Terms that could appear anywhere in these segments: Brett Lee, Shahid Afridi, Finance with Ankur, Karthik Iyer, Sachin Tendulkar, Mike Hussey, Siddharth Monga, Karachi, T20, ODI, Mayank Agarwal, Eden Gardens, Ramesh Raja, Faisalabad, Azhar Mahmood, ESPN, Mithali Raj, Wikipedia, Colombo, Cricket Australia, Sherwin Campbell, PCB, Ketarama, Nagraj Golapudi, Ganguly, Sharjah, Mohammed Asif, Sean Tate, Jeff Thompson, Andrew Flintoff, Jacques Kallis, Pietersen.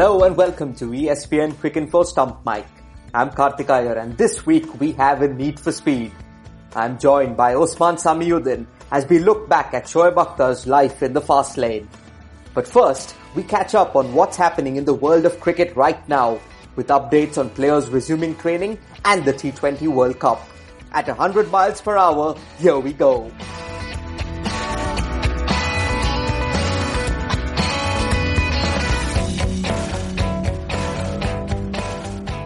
Hello and welcome to ESPN Quick Info Stump Mic. I'm Karthik Iyer and this week we have a need for speed. I'm joined by Osman Samiuddin as we look back at Shoaib Akhtar's life in the fast lane. But first, we catch up on what's happening in the world of cricket right now with updates on players resuming training and the T20 World Cup. At 100 miles per hour, here we go.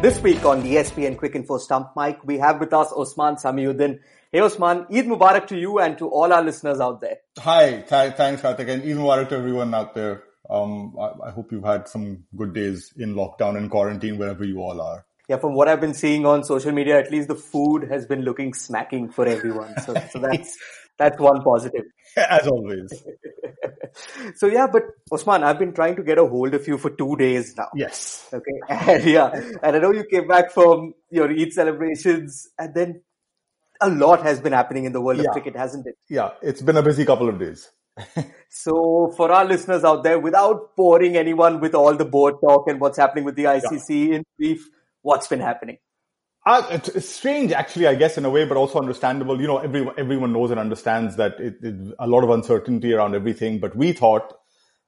This week on the ESPN Quick Info Stump Mic, we have with us Osman Samiuddin. Hey Osman, Eid Mubarak to you and to all our listeners out there. Hi, thanks Karthik, and Eid Mubarak to everyone out there. I hope you've had some good days in lockdown and quarantine wherever you all are. Yeah, from what I've been seeing on social media, at least the food has been looking smacking for everyone. So that's one positive. As always. So yeah, but Osman, I've been trying to get a hold of you for 2 days now. Yes. Okay. And I know you came back from your Eid celebrations and then a lot has been happening in the world of cricket, hasn't it? Yeah, it's been a busy couple of days. So for our listeners out there, without boring anyone with all the board talk and what's happening with the ICC in brief, what's been happening? It's strange, actually, I guess, in a way, but also understandable. You know, everyone knows and understands that it's a lot of uncertainty around everything. But we thought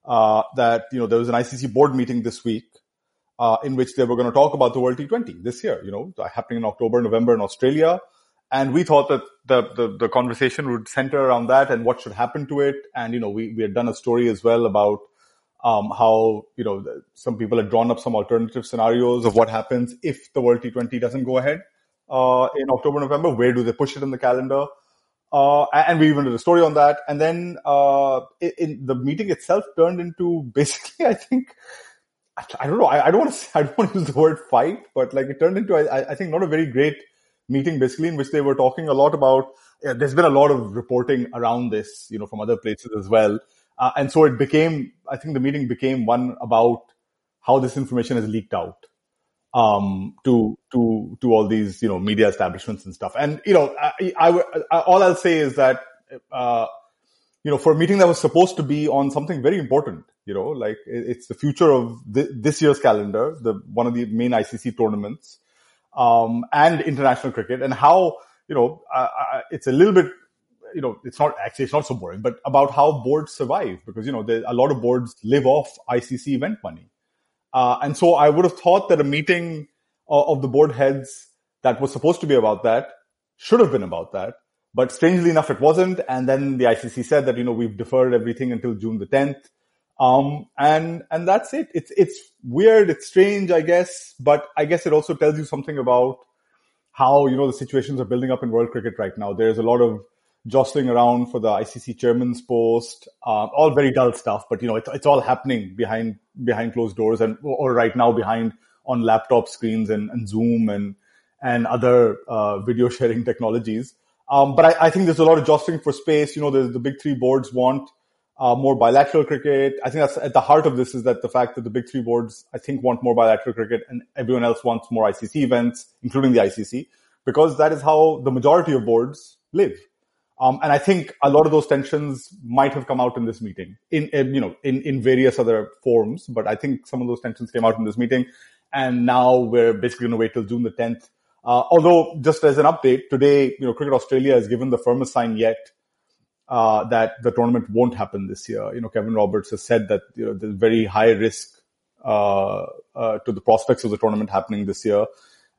that, you know, there was an ICC board meeting this week in which they were going to talk about the World T20 this year, you know, happening in October, November in Australia. And we thought that the conversation would center around that and what should happen to it. And, you know, we had done a story as well about how, you know, some people had drawn up some alternative scenarios of what happens if the World T20 doesn't go ahead in October, November. Where do they push it in the calendar? And we even did a story on that. And then the meeting itself turned into basically, I think, I don't know, I don't want to use the word fight, but like it turned into, I think, not a very great meeting, basically, in which they were talking a lot about, there's been a lot of reporting around this, you know, from other places as well. And so it became, I think the meeting became one about how this information has leaked out to all these, you know, media establishments and stuff. And, you know, I all I'll say is that, you know, for a meeting that was supposed to be on something very important, you know, like it's the future of this year's calendar, one of the main ICC tournaments and international cricket, and how, you know, it's a little bit, you know, it's not so boring, but about how boards survive, because, you know, a lot of boards live off ICC event money. And so I would have thought that a meeting of the board heads that was supposed to be about that should have been about that. But strangely enough, it wasn't. And then the ICC said that, you know, we've deferred everything until June the 10th. And that's it. It's weird. It's strange, I guess. But I guess it also tells you something about how, you know, the situations are building up in world cricket right now. There's a lot of jostling around for the ICC chairman's post, all very dull stuff, but, you know, it's all happening behind closed doors and, or right now behind on laptop screens and Zoom and other, video sharing technologies. But I think there's a lot of jostling for space. You know, the big three boards want, more bilateral cricket. I think that's at the heart of this, is that the fact that the big three boards, I think, want more bilateral cricket and everyone else wants more ICC events, including the ICC, because that is how the majority of boards live. And I think a lot of those tensions might have come out in this meeting in various other forms, but I think some of those tensions came out in this meeting. And now we're basically going to wait till June the 10th. Although just as an update today, you know, Cricket Australia has given the firmest sign yet, that the tournament won't happen this year. You know, Kevin Roberts has said that, you know, there's very high risk, to the prospects of the tournament happening this year.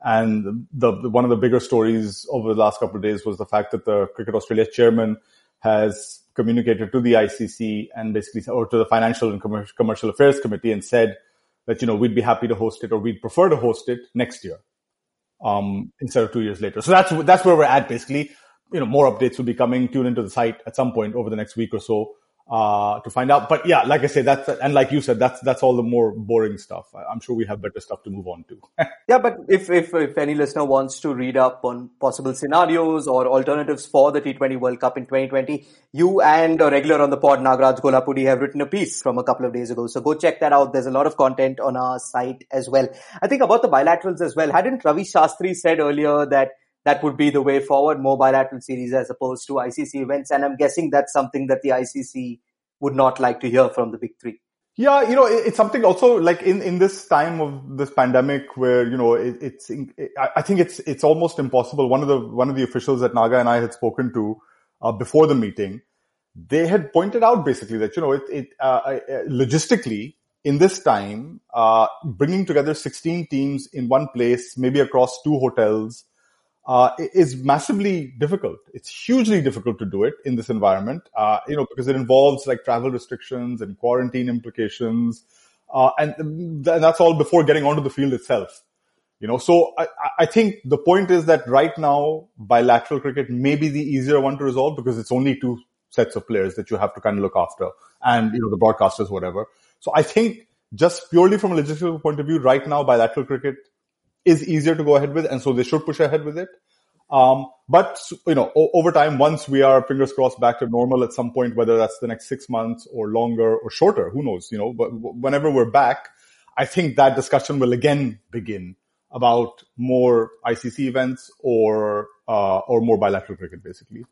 And the one of the bigger stories over the last couple of days was the fact that the Cricket Australia chairman has communicated to the ICC and basically, or to the Financial and Commercial Affairs Committee, and said that, you know, we'd be happy to host it, or we'd prefer to host it next year, instead of 2 years later. So that's where we're at, basically. You know, more updates will be coming. Tune into the site at some point over the next week or so, to find out. But yeah, like I say, and like you said, that's all the more boring stuff. I'm sure we have better stuff to move on to. Yeah, but if any listener wants to read up on possible scenarios or alternatives for the T20 World Cup in 2020, you and a regular on the pod, Nagraj Golapudi, have written a piece from a couple of days ago. So go check that out. There's a lot of content on our site as well. I think about the bilaterals as well. Hadn't Ravi Shastri said earlier that would be the way forward, more bilateral series as opposed to ICC events? And I'm guessing that's something that the ICC would not like to hear from the big three. Yeah, you know, it's something also like in this time of this pandemic where, you know, I think it's almost impossible. One of the officials that Naga and I had spoken to before the meeting, they had pointed out basically that, you know, logistically in this time, bringing together 16 teams in one place, maybe across two hotels, is massively difficult. It's hugely difficult to do it in this environment, you know, because it involves like travel restrictions and quarantine implications, and that's all before getting onto the field itself. You know, so I think the point is that right now bilateral cricket may be the easier one to resolve because it's only two sets of players that you have to kind of look after, and you know the broadcasters, whatever. So I think just purely from a logistical point of view, right now bilateral cricket is easier to go ahead with, and so they should push ahead with it. But, you know, over time, once we are, fingers crossed, back to normal at some point, whether that's the next 6 months or longer or shorter, who knows, you know, but whenever we're back, I think that discussion will again begin about more ICC events or more bilateral cricket, basically.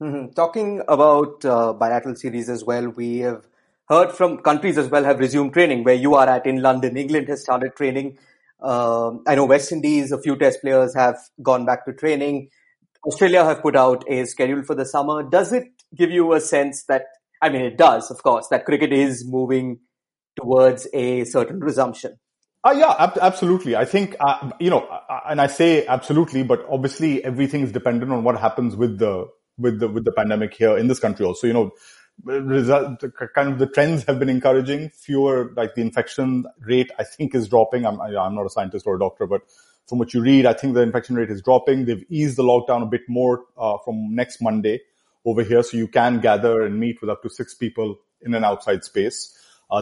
Mm-hmm. Talking about bilateral series as well, we have heard from countries as well have resumed training. Where you are at in London, England has started training. I know West Indies, a few test players have gone back to training. Australia have put out a schedule for the summer. Does it give you a sense that, I mean, it does, of course, that cricket is moving towards a certain resumption? Yeah, absolutely. I think, you know, and I say absolutely, but obviously everything's dependent on what happens with the pandemic here in this country also. You know, the trends have been encouraging. Fewer, like the infection rate, I think, is dropping. I'm not a scientist or a doctor, but from what you read, I think the infection rate is dropping. They've eased the lockdown a bit more from next Monday over here, so you can gather and meet with up to 6 people in an outside space.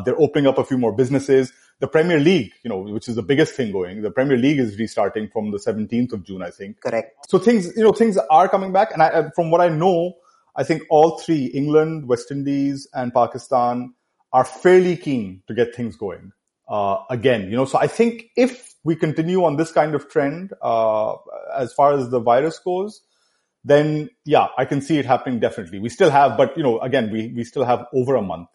They're opening up a few more businesses. The Premier League, you know, which is the biggest thing going, the Premier League is restarting from the 17th of June, I think. Correct. So things are coming back, and from what I know, I think all three, England, West Indies, and Pakistan, are fairly keen to get things going again. You know, so I think if we continue on this kind of trend as far as the virus goes, then yeah, I can see it happening definitely. We still have, but you know, again, we still have over a month.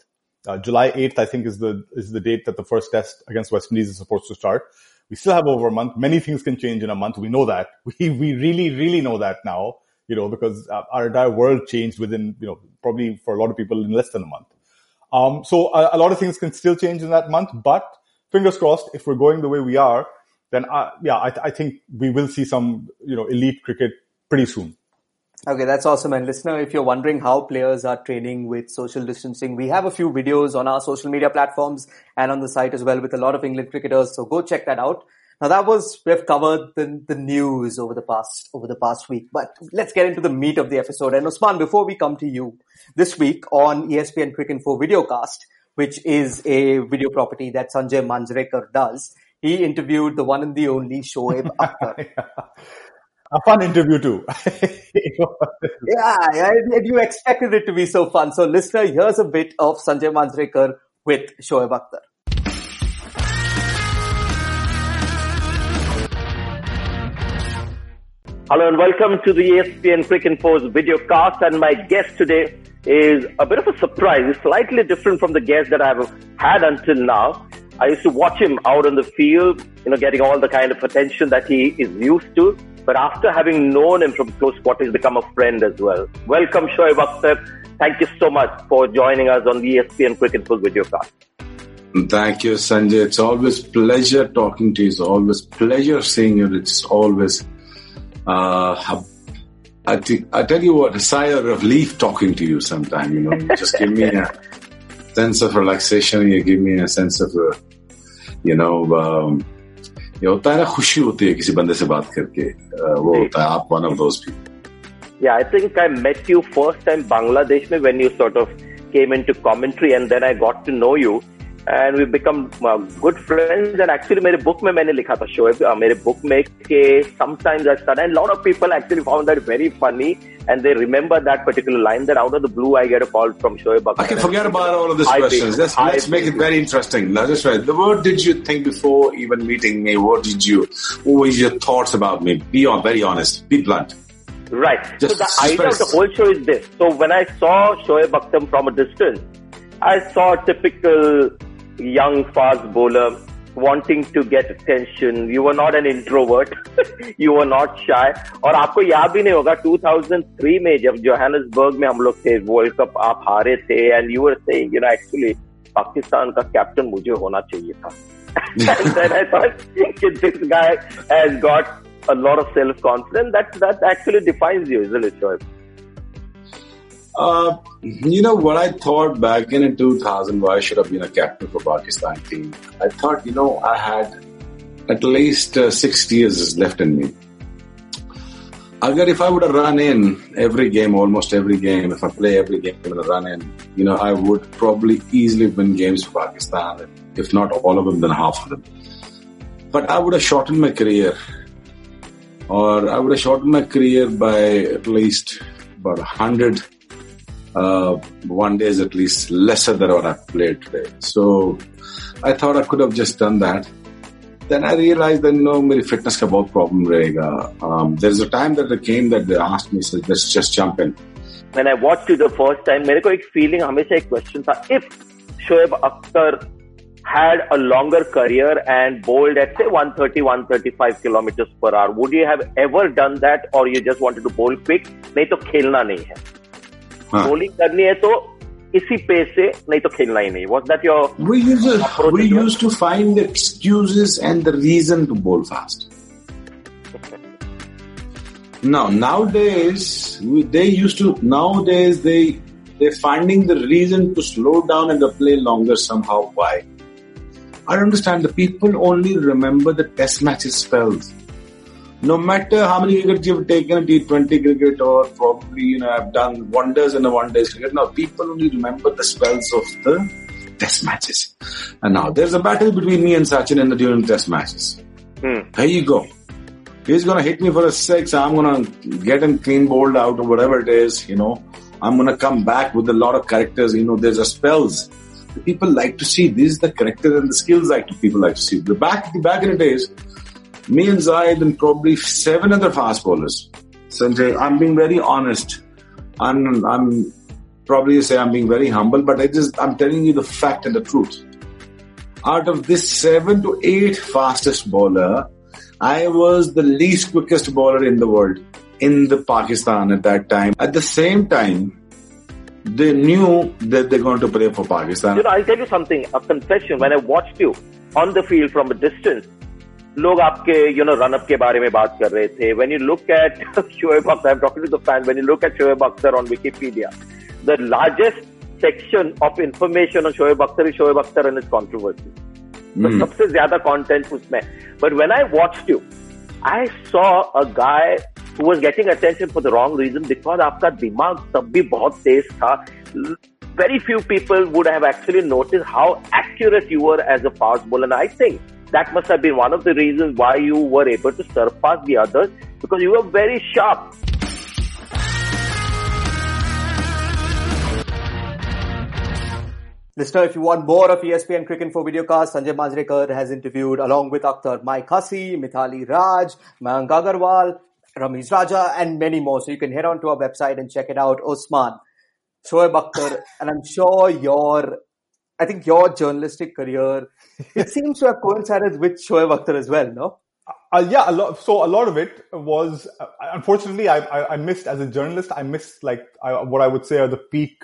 July 8th, I think, is the date that the first test against West Indies is supposed to start. We still have over a month. Many things can change in a month. We know that. We really, really know that now. You know, because our entire world changed within, you know, probably for a lot of people in less than a month. So a lot of things can still change in that month, but fingers crossed, if we're going the way we are, then I think we will see some, you know, elite cricket pretty soon. Okay, that's awesome. And listener, if you're wondering how players are training with social distancing, we have a few videos on our social media platforms and on the site as well with a lot of England cricketers. So go check that out. Now we've covered the news over the past week, but let's get into the meat of the episode. And Osman, before we come to you, this week on ESPN Crick Info Videocast, which is a video property that Sanjay Manjrekar does, he interviewed the one and the only Shoaib Akhtar. A fun interview too. Yeah, and you expected it to be so fun. So listener, here's a bit of Sanjay Manjrekar with Shoaib Akhtar. Hello and welcome to the ESPN Crick Info's videocast, and my guest today is a bit of a surprise. It's slightly different from the guest that I've had until now. I used to watch him out on the field, you know, getting all the kind of attention that he is used to. But after having known him from close quarters, he's become a friend as well. Welcome, Shoaib Akhtar. Thank you so much for joining us on the ESPN Crick Info's videocast. Thank you, Sanjay. It's always pleasure talking to you. It's always pleasure seeing you. It's always... I tell you what, a sigh of relief talking to you sometime, you know, just give me a sense of relaxation. You give me a sense of, you know, you know, one of those people. Yeah, I think I met you first time Bangladesh when you sort of came into commentary, and then I got to know you. And we've become good friends. And actually, my book, sometimes I started, and a lot of people actually found that very funny, and they remember that particular line that out of the blue, I get a call from Shoaib Akhtar. Okay, forget about all of these questions. Let's make it very interesting. Now, just right. What did you think before even meeting me? What were your thoughts about me? Be very honest. Be blunt. Right. Just so the idea of the whole show is this. So when I saw Shoaib Akhtar from a distance, I saw a typical young fast bowler wanting to get attention. You were not an introvert. You were not shy. और आपको याद भी नहीं होगा 2003 में जब Johannesburg में हम लोग थे वर्ल्ड कप आप हारे थे and you were saying you know actually Pakistan का कैप्टन मुझे होना चाहिए था. And then I thought this guy has got a lot of self confidence. That actually defines you, isn't it, Shoaib? You know, what I thought back in 2000, why I should have been a captain for Pakistan team. I thought, you know, I had at least 6 years left in me. If I would have run in every game, almost every game, if I play every game and run in, you know, I would probably easily win games for Pakistan. If not all of them, then half of them. But I would have shortened my career. Or I would have shortened my career by at least about 100 one day is at least lesser than what I've played today. So, I thought I could have just done that. Then I realized that no, my fitness ka bahut problem rahega. There's a time that it came that they asked me, so let's just jump in. When I watched you the first time, mere ko ek feeling hamesha ek question tha. If Shoaib Akhtar had a longer career and bowled at say 130, 135 kilometers per hour, would you have ever done that or you just wanted to bowl quick? Nahi to khelna nahi hai. Bowling करनी है तो इसी pace से नहीं तो खेलना ही नहीं. Was that your approach? We used to find excuses and the reason to bowl fast. Now, nowadays they're finding the reason to slow down and to play longer somehow. Why? I don't understand. The people only remember the test matches spells. No matter how many wickets you've taken, T20 cricket or probably, you know, I've done wonders in a one-day cricket. Now, people only remember the spells of the test matches. And now, there's a battle between me and Sachin in the during test matches. There you go. He's going to hit me for a six. I'm going to get him clean bowled out or whatever it is, you know. I'm going to come back with a lot of characters. You know, there's a spells. The people like to see. This is the characters and the skills like people like to see. The back in the days, me and Zahid and probably 7 other fast bowlers. Sanjay, I'm being very honest. I'm probably you say I'm being very humble, but I'm telling you the fact and the truth. Out of this 7 to 8 fastest bowler, I was the least quickest bowler in the world, in the Pakistan at that time. At the same time, they knew that they're going to play for Pakistan. You know, I'll tell you something, a confession. When I watched you on the field from a distance, लोग आपके you know run up के बारे में बात कर रहे थे. When you look at Shoaib Akhtar, I'm talking to the fans. When you look at Shoaib Akhtar on Wikipedia, the largest section of information on Shoaib Akhtar is Shoaib Akhtar and his controversy. So सबसे ज़्यादा content उसमें. But when I watched you, I saw a guy who was getting attention for the wrong reason because आपका दिमाग तब भी बहुत तेज था. Very few people would have actually noticed how accurate you were as a fast bowler. And I think that must have been one of the reasons why you were able to surpass the others because you were very sharp. Listener, if you want more of ESPN Cricket Info videocast, Sanjay Manjrekar has interviewed along with Akhtar, Mike Hussey, Mithali Raj, Mayank Agarwal, Ramesh Raja and many more. So you can head on to our website and check it out. Osman, Shoaib Akhtar, and I'm sure your journalistic career, it seems to have coincided with Shoaib Akhtar as well, no? Yeah, a lot of it was, unfortunately, I missed, as a journalist, what I would say are the peak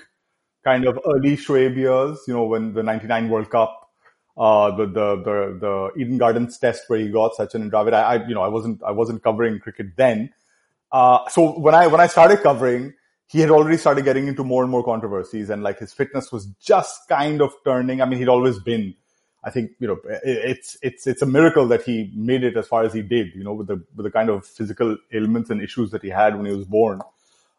kind of early Shoaib years, you know, when the 99 World Cup, the Eden Gardens test where he got Sachin and Dravid. I wasn't covering cricket then. So when I started covering, he had already started getting into more and more controversies and like his fitness was just kind of turning. I mean, he'd always been, I think, you know, it's a miracle that he made it as far as he did, you know, with the kind of physical ailments and issues that he had when he was born.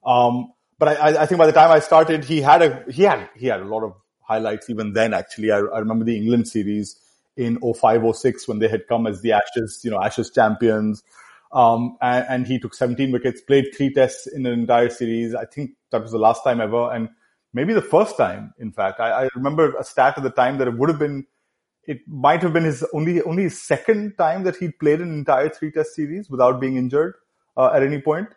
But I think by the time I started, he had a lot of highlights even then, actually. I remember the England series in 05-06 when they had come as the Ashes champions. And he took 17 wickets, played 3 tests in an entire series. I think that was the last time ever and maybe the first time, in fact. I remember a stat at the time that it might have been his only second time that he'd played an entire 3 test series without being injured at any point.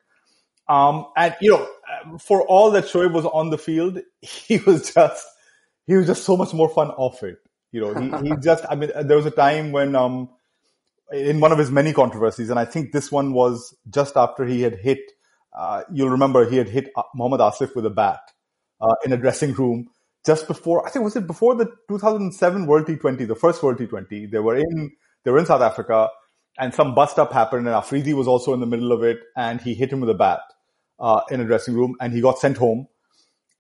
And, you know, for all that Shoaib was on the field, he was just so much more fun off it. You know, he just, I mean, there was a time when, in one of his many controversies, and I think this one was just after he had hit, you'll remember he had hit Mohammed Asif with a bat, in a dressing room just before, I think, was it before the 2007 World T20, the first World T20? They were in South Africa, and some bust up happened, and Afridi was also in the middle of it, and he hit him with a bat, in a dressing room, and he got sent home.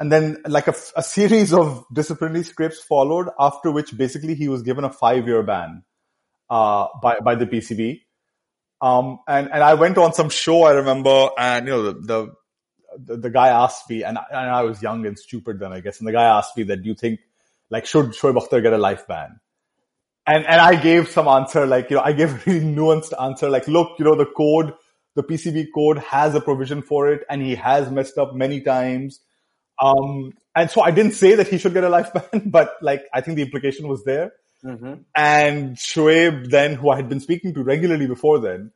And then like a series of disciplinary scrapes followed, after which basically he was given a 5-year ban, by the PCB. And I went on some show, I remember, and you know, the guy asked me, and I was young and stupid then, I guess. And the guy asked me that, do you think, like, should Shoaib Akhtar get a life ban? And I gave some answer, like, you know, I gave a really nuanced answer, like, look, you know, the code, the PCB code has a provision for it, and he has messed up many times. And so I didn't say that he should get a life ban, but like, I think the implication was there. Mm-hmm. And Shoaib then, who I had been speaking to regularly before then,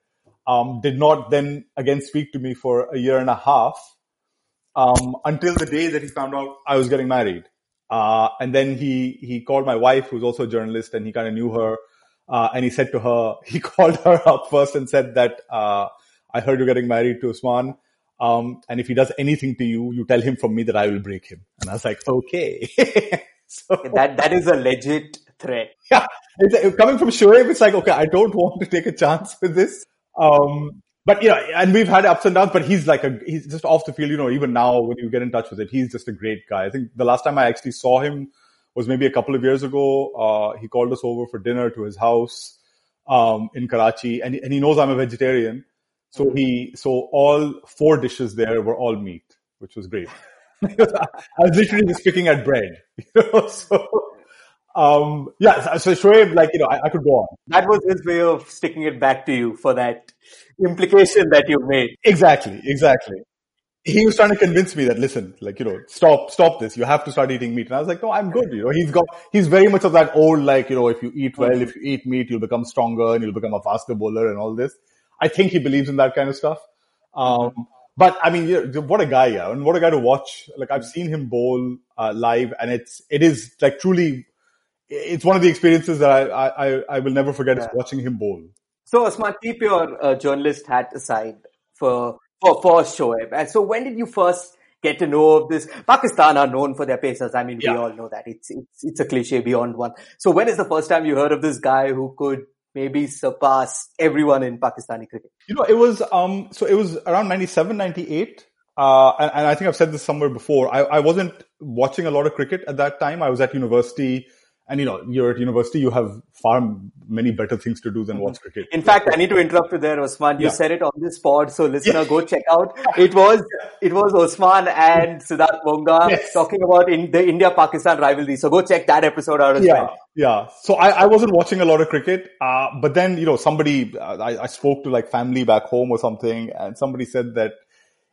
did not then again speak to me for a year and a half, until the day that he found out I was getting married. And then he called my wife, who's also a journalist, and he kind of knew her. And he said to her, he called her up first and said that, I heard you're getting married to Osman. And if he does anything to you, you tell him from me that I will break him. And I was like, okay. So that is a legit threat. Yeah. It's, coming from Shoaib, it's like, okay, I don't want to take a chance with this. But you know, and we've had ups and downs, but he's like he's just off the field, you know, even now when you get in touch with it, he's just a great guy. I think the last time I actually saw him was maybe a couple of years ago. He called us over for dinner to his house, in Karachi, and he knows I'm a vegetarian. So all 4 dishes there were all meat, which was great. I was literally just picking at bread, you know, so, yeah, so Shoaib, like, you know, I could go on. That was his way of sticking it back to you for that implication that you made. Exactly. He was trying to convince me that, listen, like, you know, stop this. You have to start eating meat. And I was like, no, I'm good. You know, he's very much of that old, like, you know, if you eat meat, you'll become stronger and you'll become a faster bowler and all this. I think he believes in that kind of stuff. But I mean, you know, what a guy, yeah. And what a guy to watch. Like, I've seen him bowl live, and it is like truly, it's one of the experiences that I will never forget, is watching him bowl. So Osman, keep your journalist hat aside for Shoaib. And so when did you first get to know of this? Pakistan are known for their pacers. I mean, we all know that. It's a cliche beyond one. So when is the first time you heard of this guy who could maybe surpass everyone in Pakistani cricket? You know, it was around 97, 98. And I think I've said this somewhere before. I wasn't watching a lot of cricket at that time. I was at university, and you know, you're at university, you have far many better things to do than watch cricket. In fact, I need to interrupt you there, Osman. You said it on this pod, so listener, go check out. It was Osman and Siddharth Monga talking about in the India-Pakistan rivalry. So go check that episode out as well. Yeah. So I wasn't watching a lot of cricket, but then, you know, somebody, I spoke to like family back home or something, and somebody said that,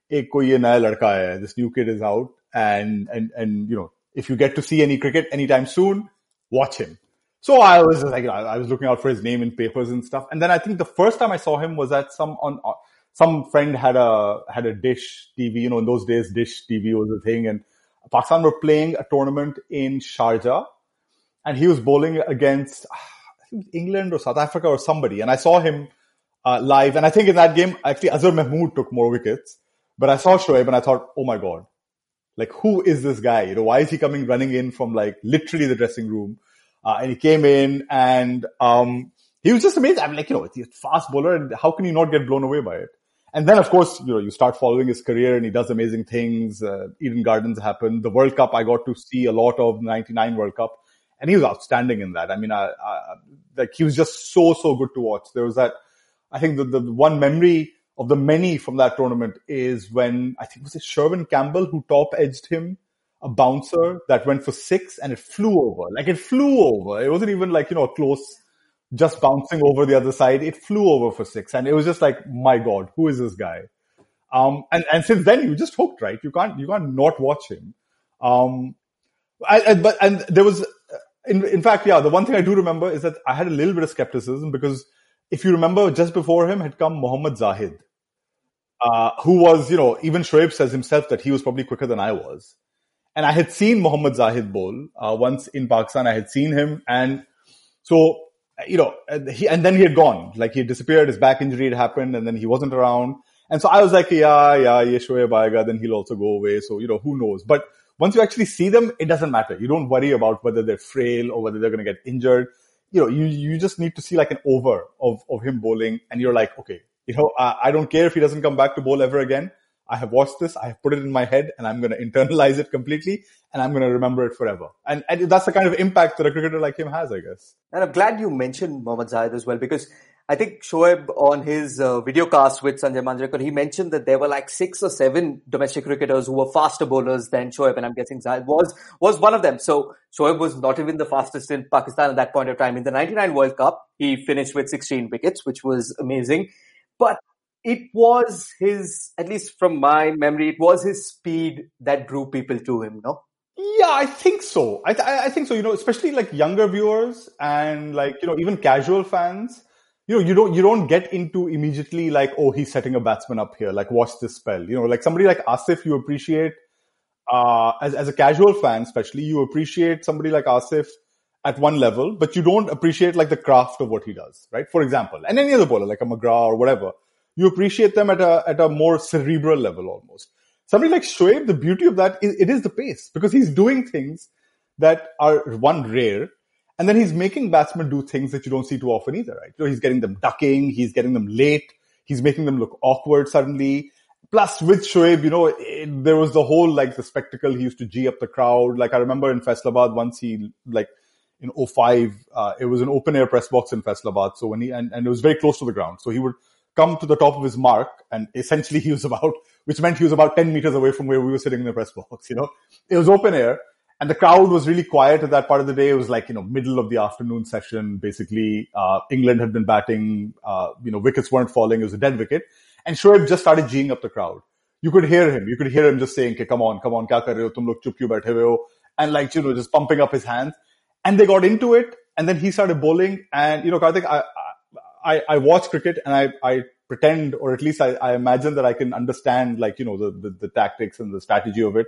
hey, koi ye naya ladka hai, this new kid is out, and you know, if you get to see any cricket anytime soon, watch him. So I was like, I was looking out for his name in papers and stuff. And then I think the first time I saw him was at some friend had a Dish TV. You know, in those days, Dish TV was a thing, and Pakistan were playing a tournament in Sharjah, and he was bowling against England or South Africa or somebody. And I saw him live. And I think in that game, actually, Azhar Mahmood took more wickets, but I saw Shoaib and I thought, oh my God. Like, who is this guy? You know, why is he running in from like literally the dressing room? And he came in, and he was just amazing. I'm like, you know, it's a fast bowler, and how can you not get blown away by it? And then, of course, you know, you start following his career, and he does amazing things. Eden Gardens happened. The World Cup, I got to see a lot of, 99 World Cup, and he was outstanding in that. I mean, like, he was just so good to watch. There was that, I think the one memory of the many from that tournament is when, I think, was it Sherwin Campbell who top-edged him, a bouncer that went for 6, and it flew over. Like, it flew over. It wasn't even like, you know, close, just bouncing over the other side. It flew over for 6. And it was just like, my God, who is this guy? And since then, you just hooked, right? You can't not watch him. And there was, in fact, the one thing I do remember is that I had a little bit of skepticism because, if you remember, just before him had come Mohammed Zahid, who was, you know, even Shoaib says himself that he was probably quicker than I was. And I had seen Mohammed Zahid bowl once in Pakistan. I had seen him. And so, you know, and then he had gone. Like, he disappeared. His back injury had happened. And then he wasn't around. And so I was like, yeah, Shoaib aayega. Then he'll also go away. So, you know, who knows? But once you actually see them, it doesn't matter. You don't worry about whether they're frail or whether they're going to get injured. You know, you just need to see like an over of him bowling. And you're like, okay, you know, I don't care if he doesn't come back to bowl ever again. I have watched this. I have put it in my head and I'm going to internalize it completely and I'm going to remember it forever. And that's the kind of impact that a cricketer like him has, I guess. And I'm glad you mentioned Mohammed Zahid as well, because I think Shoaib on his video cast with Sanjay Manjrekar, he mentioned that there were like 6 or 7 domestic cricketers who were faster bowlers than Shoaib, and I'm guessing Zahid was one of them. So Shoaib was not even the fastest in Pakistan at that point of time. In the 1999 World Cup, he finished with 16 wickets, which was amazing. But it was his, at least from my memory, it was his speed that drew people to him, no? Yeah, I think so. I think so, you know, especially like younger viewers and like, you know, even casual fans. You know, you don't get into immediately like, oh, he's setting a batsman up here. Like, watch this spell. You know, like somebody like Asif, you appreciate, as a casual fan, especially, you appreciate somebody like Asif at one level, but you don't appreciate like the craft of what he does, right? For example, and any other bowler like a McGrath or whatever, you appreciate them at a more cerebral level almost. Somebody like Shoaib, the beauty of that is it is the pace, because he's doing things that are one rare. And then he's making batsmen do things that you don't see too often either, right? So he's getting them ducking, he's getting them late, he's making them look awkward suddenly. Plus with Shoaib, you know, there was the whole, like, the spectacle. He used to G up the crowd. Like, I remember in Faisalabad once he, like, in 2005, it was an open air press box in Faisalabad. So when he, and it was very close to the ground. So he would come to the top of his mark, and essentially which meant he was about 10 meters away from where we were sitting in the press box, you know. It was open air. And the crowd was really quiet at that part of the day. It was like, you know, middle of the afternoon session, basically. England had been batting, you know, wickets weren't falling. It was a dead wicket. And Shoaib just started G'ing up the crowd. You could hear him. You could hear him just saying, okay, come on, kya kar rahe ho? Tum log chup kyun baithe hue ho? And like, you know, just pumping up his hands. And they got into it. And then he started bowling. And, you know, Karthik, I watch cricket and I pretend, or at least I imagine that I can understand, like, you know, the tactics and the strategy of it.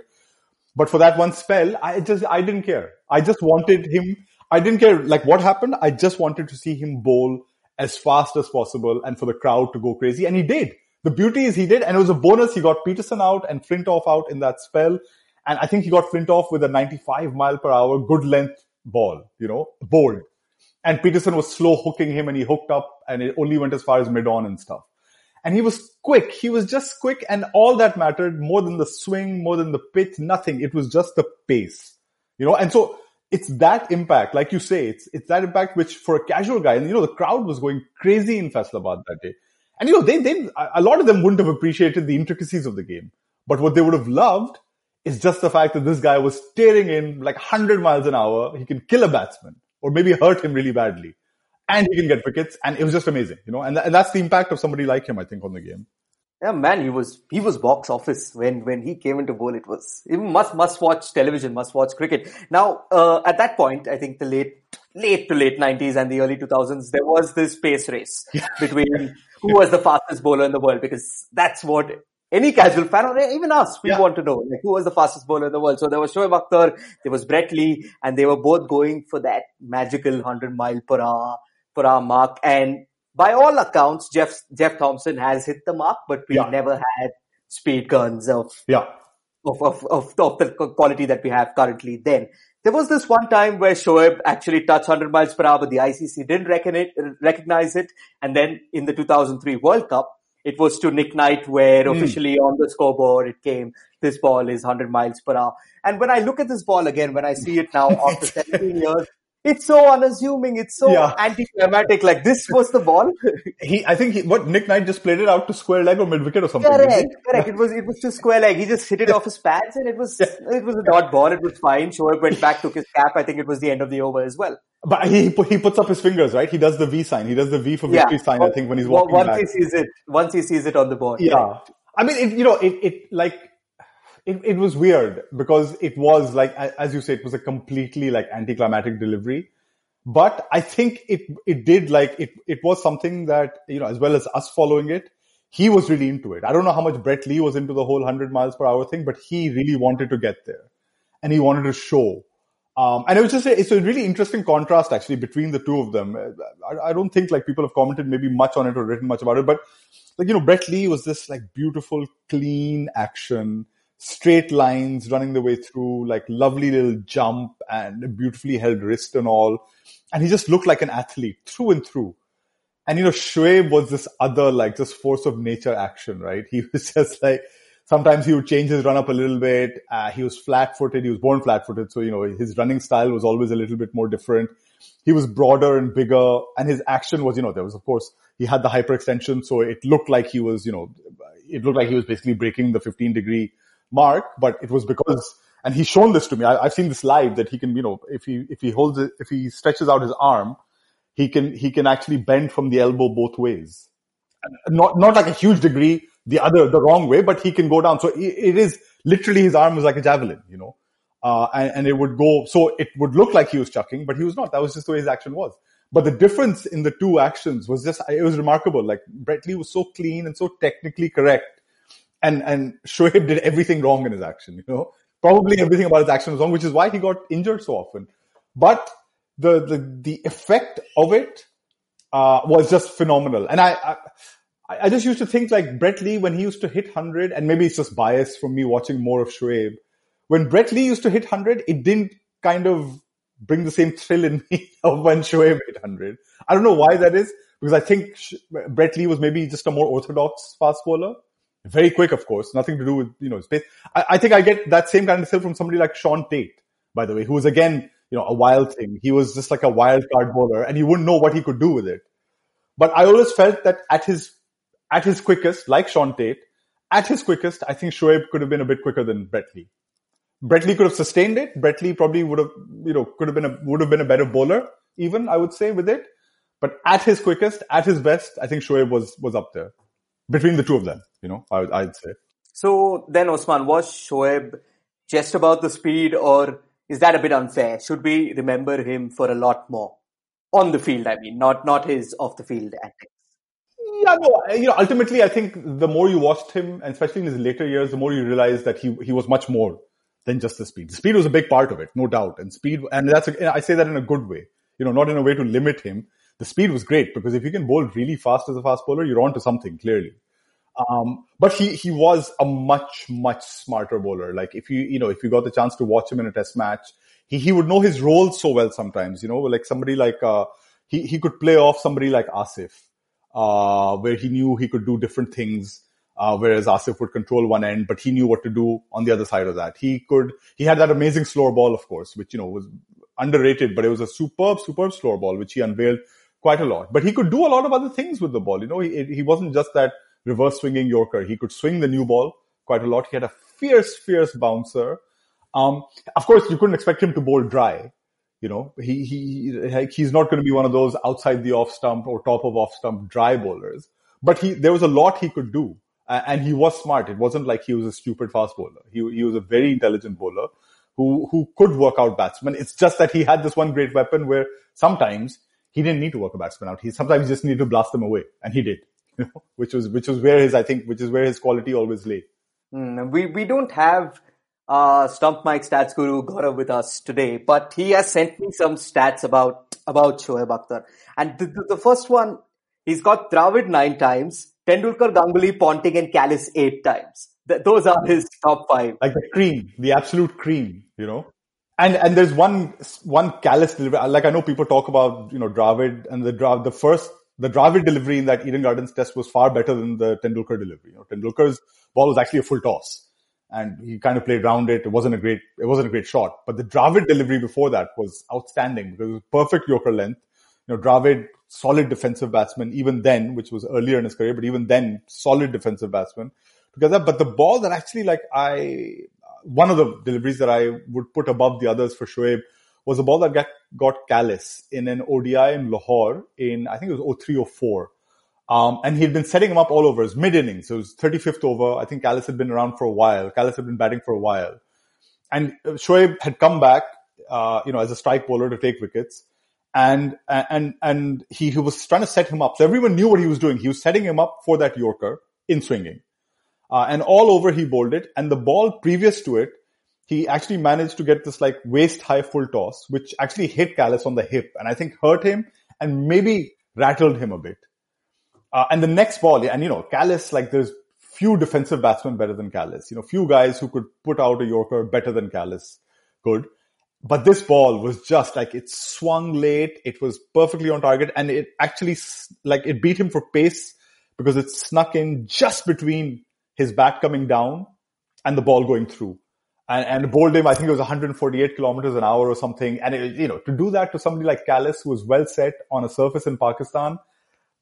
But for that one spell, I didn't care. I just wanted him. I didn't care like what happened. I just wanted to see him bowl as fast as possible and for the crowd to go crazy. And he did. The beauty is he did. And it was a bonus. He got Pietersen out and Flintoff out in that spell. And I think he got Flintoff with a 95 mile per hour, good length ball, you know, bowled. And Pietersen was slow hooking him and he hooked up and it only went as far as mid-on and stuff. And he was quick. He was just quick. And all that mattered more than the swing, more than the pitch, nothing. It was just the pace, you know? And so it's that impact, like you say, it's that impact, which for a casual guy, and you know, the crowd was going crazy in Faisalabad that day. And you know, they, a lot of them wouldn't have appreciated the intricacies of the game, but what they would have loved is just the fact that this guy was tearing in like 100 miles an hour. He can kill a batsman or maybe hurt him really badly. And he can get wickets, and it was just amazing, you know. And that's the impact of somebody like him, I think, on the game. Yeah, man, he was box office when he came into bowl. It was must watch television, must watch cricket. Now, at that point, I think the late 90s and the early 2000s, there was this pace race between who was the fastest bowler in the world, because that's what any casual fan or even us we want to know, like, who was the fastest bowler in the world. So there was Shoaib Akhtar, there was Brett Lee, and they were both going for that magical 100 mile per hour. For our mark, and by all accounts, Jeff Thompson has hit the mark, but we never had speed guns of the quality that we have currently. Then there was this one time where Shoaib actually touched 100 miles per hour, but the ICC didn't recognize it. And then in the 2003 World Cup, it was to Nick Knight where officially on the scoreboard it came, this ball is 100 miles per hour. And when I look at this ball again, when I see it now after 17 years. It's so unassuming. It's so anticlimactic. Like, this was the ball. Nick Knight just played it out to square leg or mid wicket or something. Correct. It was to square leg. He just hit it off his pads, and it was a dot ball. It was fine. Shoaib went back, took his cap. I think it was the end of the over as well. But he puts up his fingers, right? He does the V sign. He does the V for victory sign. I think when he's walking back. Once he sees it on the board. Yeah. Right? I mean, It was weird because it was like, as you say, it was a completely like anticlimactic delivery. But I think it was something that, you know, as well as us following it, he was really into it. I don't know how much Brett Lee was into the whole 100 miles per hour thing, but he really wanted to get there. and he wanted to show. And I would just say it's a really interesting contrast actually between the two of them. I don't think like people have commented maybe much on it or written much about it, but like, you know, Brett Lee was this like beautiful, clean action, straight lines running the way through, like lovely little jump and beautifully held wrist and all. And he just looked like an athlete through and through. And, you know, Shoaib was this other, like just force of nature action, right? He was just like, sometimes he would change his run up a little bit. He was flat-footed. He was born flat-footed. So, you know, his running style was always a little bit more different. He was broader and bigger. And his action was, you know, there was, of course, he had the hyperextension. So it looked like he was, you know, it looked like he was basically breaking the 15-degree mark. But it was because, and he's shown this to me. I've seen this live that he can, you know, if he holds it, if he stretches out his arm, he can actually bend from the elbow both ways. Not like a huge degree, the wrong way, but he can go down. So it is literally his arm was like a javelin, you know, and it would go, so it would look like he was chucking, but he was not. That was just the way his action was. But the difference in the two actions was just, it was remarkable. Like Brett Lee was so clean and so technically correct, and Shoaib did everything wrong in his action, you know, probably everything about his action was wrong, which is why he got injured so often. But the effect of it, was just phenomenal. And I just used to think like Brett Lee, when he used to hit 100, and maybe it's just bias from me watching more of Shoaib. When Brett Lee used to hit 100, it didn't kind of bring the same thrill in me of when Shoaib hit 100. I don't know why that is, because I think Brett Lee was maybe just a more orthodox fast bowler. Very quick, of course. Nothing to do with, you know, space. I think I get that same kind of thrill from somebody like Sean Tate, by the way, who was again, you know, a wild thing. He was just like a wild card bowler and you wouldn't know what he could do with it. But I always felt that at his quickest, like Sean Tate, at his quickest, I think Shoaib could have been a bit quicker than Brett Lee. Brett Lee could have sustained it. Brett Lee probably would have, you know, would have been a better bowler, even, I would say, with it. But at his quickest, at his best, I think Shoaib was up there. Between the two of them, you know, I'd say. So then, Osman, was Shoaib just about the speed, or is that a bit unfair? Should we remember him for a lot more? On the field, I mean, not his off-the-field antics. Yeah, no, you know, ultimately, I think the more you watched him, and especially in his later years, the more you realize that he was much more than just the speed. The speed was a big part of it, no doubt. And that's, I say that in a good way, you know, not in a way to limit him. The speed was great because if you can bowl really fast as a fast bowler, you're on to something, clearly. But he was a much, much smarter bowler. Like if you got the chance to watch him in a test match, he would know his role so well sometimes, you know, like somebody like, he could play off somebody like Asif. Where he knew he could do different things, whereas Asif would control one end, but he knew what to do on the other side of that. He had that amazing slower ball, of course, which, you know, was underrated, but it was a superb slower ball, which he unveiled quite a lot. But he could do a lot of other things with the ball. You know, he wasn't just that reverse swinging Yorker. He could swing the new ball quite a lot. He had a fierce bouncer. Of course, you couldn't expect him to bowl dry. You know, he's not going to be one of those outside the off stump or top of off stump dry bowlers. But there was a lot he could do, and he was smart. It wasn't like he was a stupid fast bowler. He was a very intelligent bowler who could work out batsmen. It's just that he had this one great weapon where sometimes he didn't need to work a batsman out. He sometimes just needed to blast them away, and he did. You know, which is where his quality always lay. We don't have. Stump Mike Stats Guru Gaurav with us today, but he has sent me some stats about Shoaib Akhtar. And the first one, he's got Dravid 9 times, Tendulkar, Ganguly, Ponting and Kallis 8 times. Those are his top 5. Like the cream, the absolute cream, you know. And there's one Kallis delivery. Like I know people talk about, you know, Dravid and the Dravid delivery in that Eden Gardens test was far better than the Tendulkar delivery. You know, Tendulkar's ball was actually a full toss. And he kind of played around it. It wasn't a great shot. But the Dravid delivery before that was outstanding because it was perfect Yorker length. You know, Dravid, solid defensive batsman, even then, which was earlier in his career, but even then, solid defensive batsman. But the ball that actually, like one of the deliveries that I would put above the others for Shoaib was a ball that got Kallis in an ODI in Lahore in, I think it was 03 or 04. And he'd been setting him up all over. It was mid-innings. So it was 35th over. I think Kallis had been around for a while. Kallis had been batting for a while. And Shoaib had come back, you know, as a strike bowler to take wickets. And he was trying to set him up. So everyone knew what he was doing. He was setting him up for that Yorker in swinging. And all over he bowled it. And the ball previous to it he actually managed to get this like waist-high full toss, which actually hit Kallis on the hip and I think hurt him and maybe rattled him a bit. And the next ball, and you know, Kallis, like there's few defensive batsmen better than Kallis. You know, few guys who could put out a Yorker better than Kallis could. But this ball was just like, it swung late. It was perfectly on target and it actually like it beat him for pace because it snuck in just between his bat coming down and the ball going through. And bowled him, I think it was 148 kilometers an hour or something. And it, you know, to do that to somebody like Kallis, who was well set on a surface in Pakistan,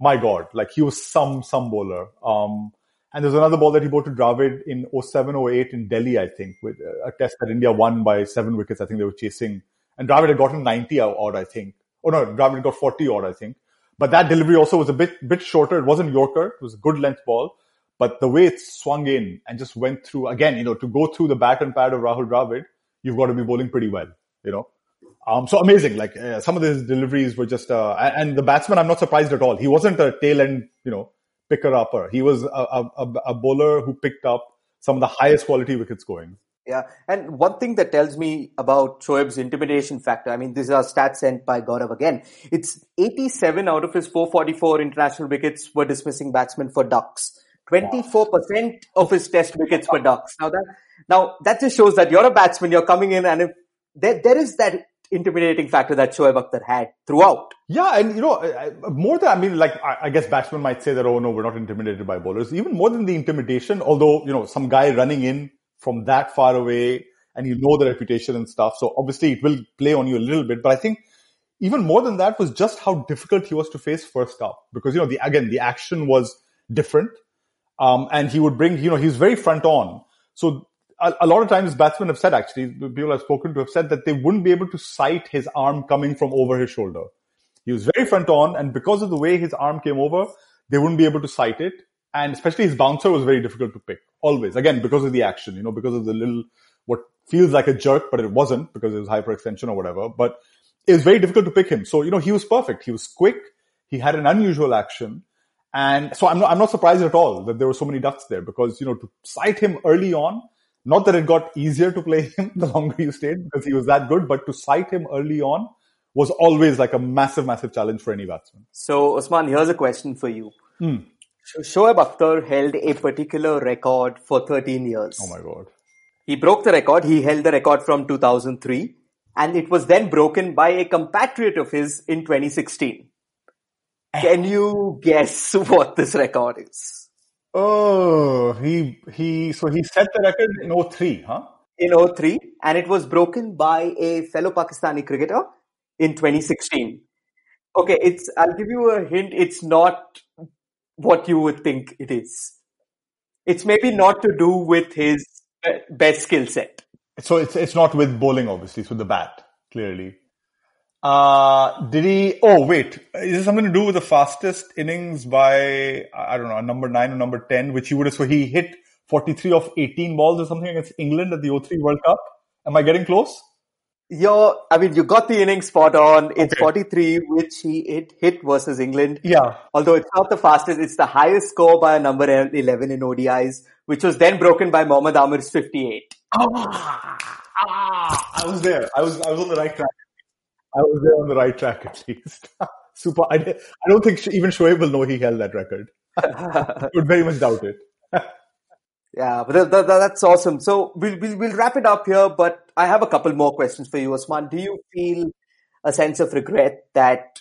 my God, like he was some bowler. And there's another ball that he bowled to Dravid in 07-08 in Delhi, I think, with a test that India won by 7 wickets. I think they were chasing. And Dravid had gotten 90 odd, I think. Oh no, Dravid got 40 odd, I think. But that delivery also was a bit shorter. It wasn't Yorker. It was a good length ball. But the way it swung in and just went through, again, you know, to go through the bat and pad of Rahul Dravid, you've got to be bowling pretty well, you know. So amazing. Like some of his deliveries were just, and the batsman, I'm not surprised at all. He wasn't a tail end, you know, picker-upper. He was a bowler who picked up some of the highest quality wickets going. Yeah, and one thing that tells me about Shoaib's intimidation factor, I mean, these are stats sent by Gaurav again. It's 87 out of his 444 international wickets were dismissing batsmen for ducks. 24% of his test wickets were ducks. Now that just shows that you're a batsman, you're coming in, and if there is that intimidating factor that Shoaib Akhtar had throughout. Yeah, and you know, more than, I mean, like, I guess batsmen might say that, oh no, we're not intimidated by bowlers. Even more than the intimidation, although, you know, some guy running in from that far away and you know the reputation and stuff. So obviously it will play on you a little bit. But I think even more than that was just how difficult he was to face first up. Because, you know, the action was different. And he would bring, you know, he was very front on. So a lot of times batsmen have said, actually, people I've spoken to have said that they wouldn't be able to sight his arm coming from over his shoulder. He was very front on, and because of the way his arm came over, they wouldn't be able to sight it. And especially his bouncer was very difficult to pick, always. Again, because of the action, you know, because of the little, what feels like a jerk, but it wasn't because it was hyperextension or whatever. But it was very difficult to pick him. So, you know, he was perfect. He was quick. He had an unusual action. And so I'm not surprised at all that there were so many ducks there because, you know, to sight him early on, not that it got easier to play him the longer you stayed because he was that good, but to sight him early on was always like a massive, massive challenge for any batsman. So, Osman, here's a question for you. Shoaib Akhtar held a particular record for 13 years. Oh my God. He broke the record. He held the record from 2003 and it was then broken by a compatriot of his in 2016. Can you guess what this record is? Oh, he set the record in 03, huh? In 03, and it was broken by a fellow Pakistani cricketer in 2016. Okay, I'll give you a hint. It's not what you would think it is. It's maybe not to do with his best skill set. So it's not with bowling, obviously. It's with the bat, clearly. Is this something to do with the fastest innings by, I don't know, number 9 or number 10, which he would have, so he hit 43 off 18 balls or something against England at the 03 World Cup. Am I getting close? You got the innings spot on. It's okay. 43, which he hit versus England. Yeah. Although it's not the fastest, it's the highest score by a number 11 in ODIs, which was then broken by Mohammad Amir's 58. I was there. I was on the right track. I was there on the right track at least. Super. I don't think even Shoaib will know he held that record. I would very much doubt it. Yeah, but that's awesome. So we'll wrap it up here, but I have a couple more questions for you, Osman. Do you feel a sense of regret that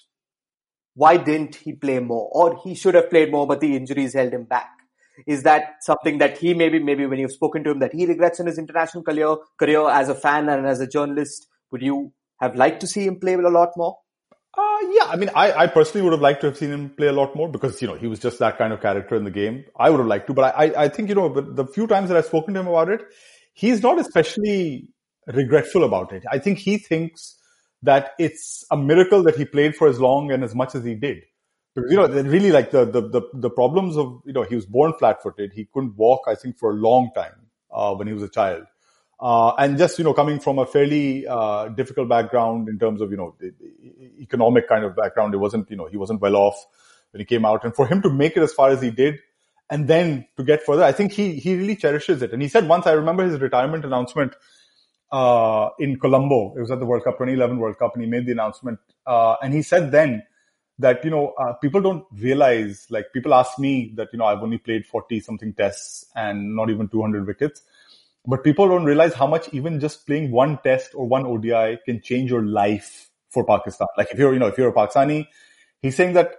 why didn't he play more? Or he should have played more, but the injuries held him back. Is that something that he maybe when you've spoken to him, that he regrets in his international career as a fan and as a journalist? Would you have liked to see him play a lot more? Yeah, I mean, I personally would have liked to have seen him play a lot more because, you know, he was just that kind of character in the game. I would have liked to, but I think, you know, the few times that I've spoken to him about it, he's not especially regretful about it. I think he thinks that it's a miracle that he played for as long and as much as he did. Because, you know, really like the problems of, you know, he was born flat-footed. He couldn't walk, I think, for a long time when he was a child. And just, you know, coming from a fairly difficult background in terms of, you know, the economic kind of background, it wasn't, you know, he wasn't well off when he came out. And for him to make it as far as he did and then to get further, I think he really cherishes it. And he said once, I remember his retirement announcement, in Colombo. It was at the World Cup, 2011 World Cup, and he made the announcement. And he said then that, people don't realize, like, people ask me that, I've only played 40-something tests and not even 200 wickets. But people don't realize how much even just playing one test or one ODI can change your life for Pakistan. Like, if you're a Pakistani, he's saying that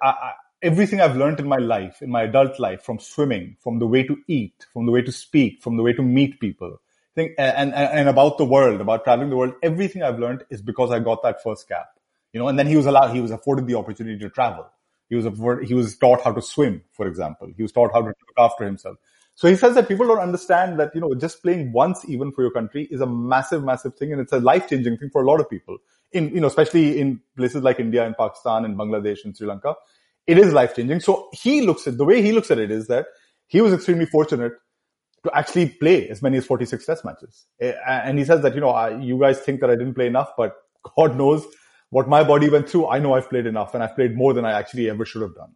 everything I've learned in my life, in my adult life, from swimming, from the way to eat, from the way to speak, from the way to meet people, and about the world, about traveling the world, everything I've learned is because I got that first cap. And then he was afforded the opportunity to travel. He was taught how to swim, for example. He was taught how to look after himself. So he says that people don't understand that, just playing once even for your country is a massive, massive thing. And it's a life-changing thing for a lot of people, especially in places like India and Pakistan and Bangladesh and Sri Lanka. It is life-changing. So the way he looks at it is that he was extremely fortunate to actually play as many as 46 test matches. And he says that, you guys think that I didn't play enough, but God knows what my body went through. I know I've played enough, and I've played more than I actually ever should have done.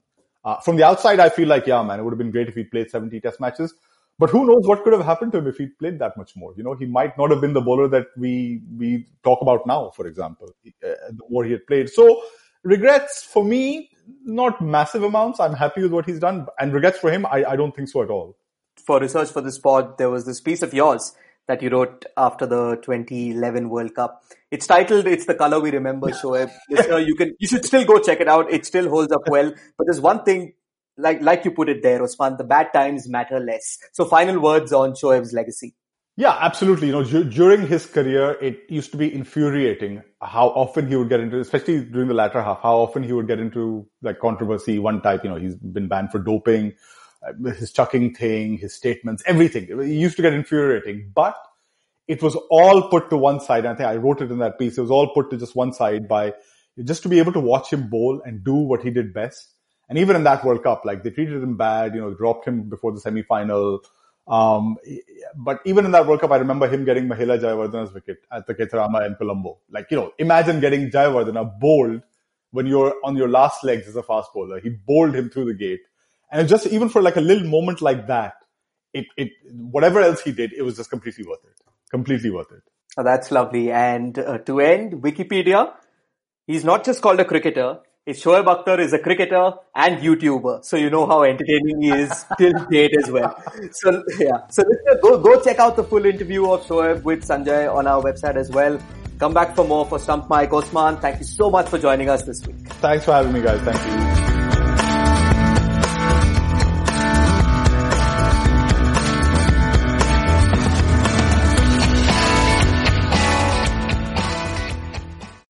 From the outside, I feel like, yeah, man, it would have been great if he'd played 70 test matches. But who knows what could have happened to him if he'd played that much more. He might not have been the bowler that we talk about now, for example, the more he had played. So regrets for me, not massive amounts. I'm happy with what he's done. And regrets for him, I don't think so at all. For research for this pod, there was this piece of yours that you wrote after the 2011 World Cup. It's titled, It's the Colour We Remember, Shoaib. Listener, you should still go check it out. It still holds up well. But there's one thing, like you put it there, Osman, the bad times matter less. So final words on Shoaib's legacy. Yeah, absolutely. During his career, it used to be infuriating how often he would get into, especially during the latter half, how often he would get into like controversy. One type, he's been banned for doping, his chucking thing, his statements, everything. It used to get infuriating, but it was all put to one side. I think I wrote it in that piece. It was all put to just one side by just to be able to watch him bowl and do what he did best. And even in that World Cup, like they treated him bad, they dropped him before the semi-final. But even in that World Cup, I remember him getting Mahela Jayawardena's wicket at the Ketarama in Colombo. Like, imagine getting Jayawardena bowled when you're on your last legs as a fast bowler. He bowled him through the gate. And just even for like a little moment like that, it whatever else he did, it was just completely worth it. Completely worth it. Oh, that's lovely. And to end, Wikipedia, he's not just called a cricketer. Shoaib Akhtar is a cricketer and YouTuber. So you know how entertaining he is till date as well. So yeah. So go check out the full interview of Shoaib with Sanjay on our website as well. Come back for more for Stump Mike. Osman, thank you so much for joining us this week. Thanks for having me, guys. Thank you.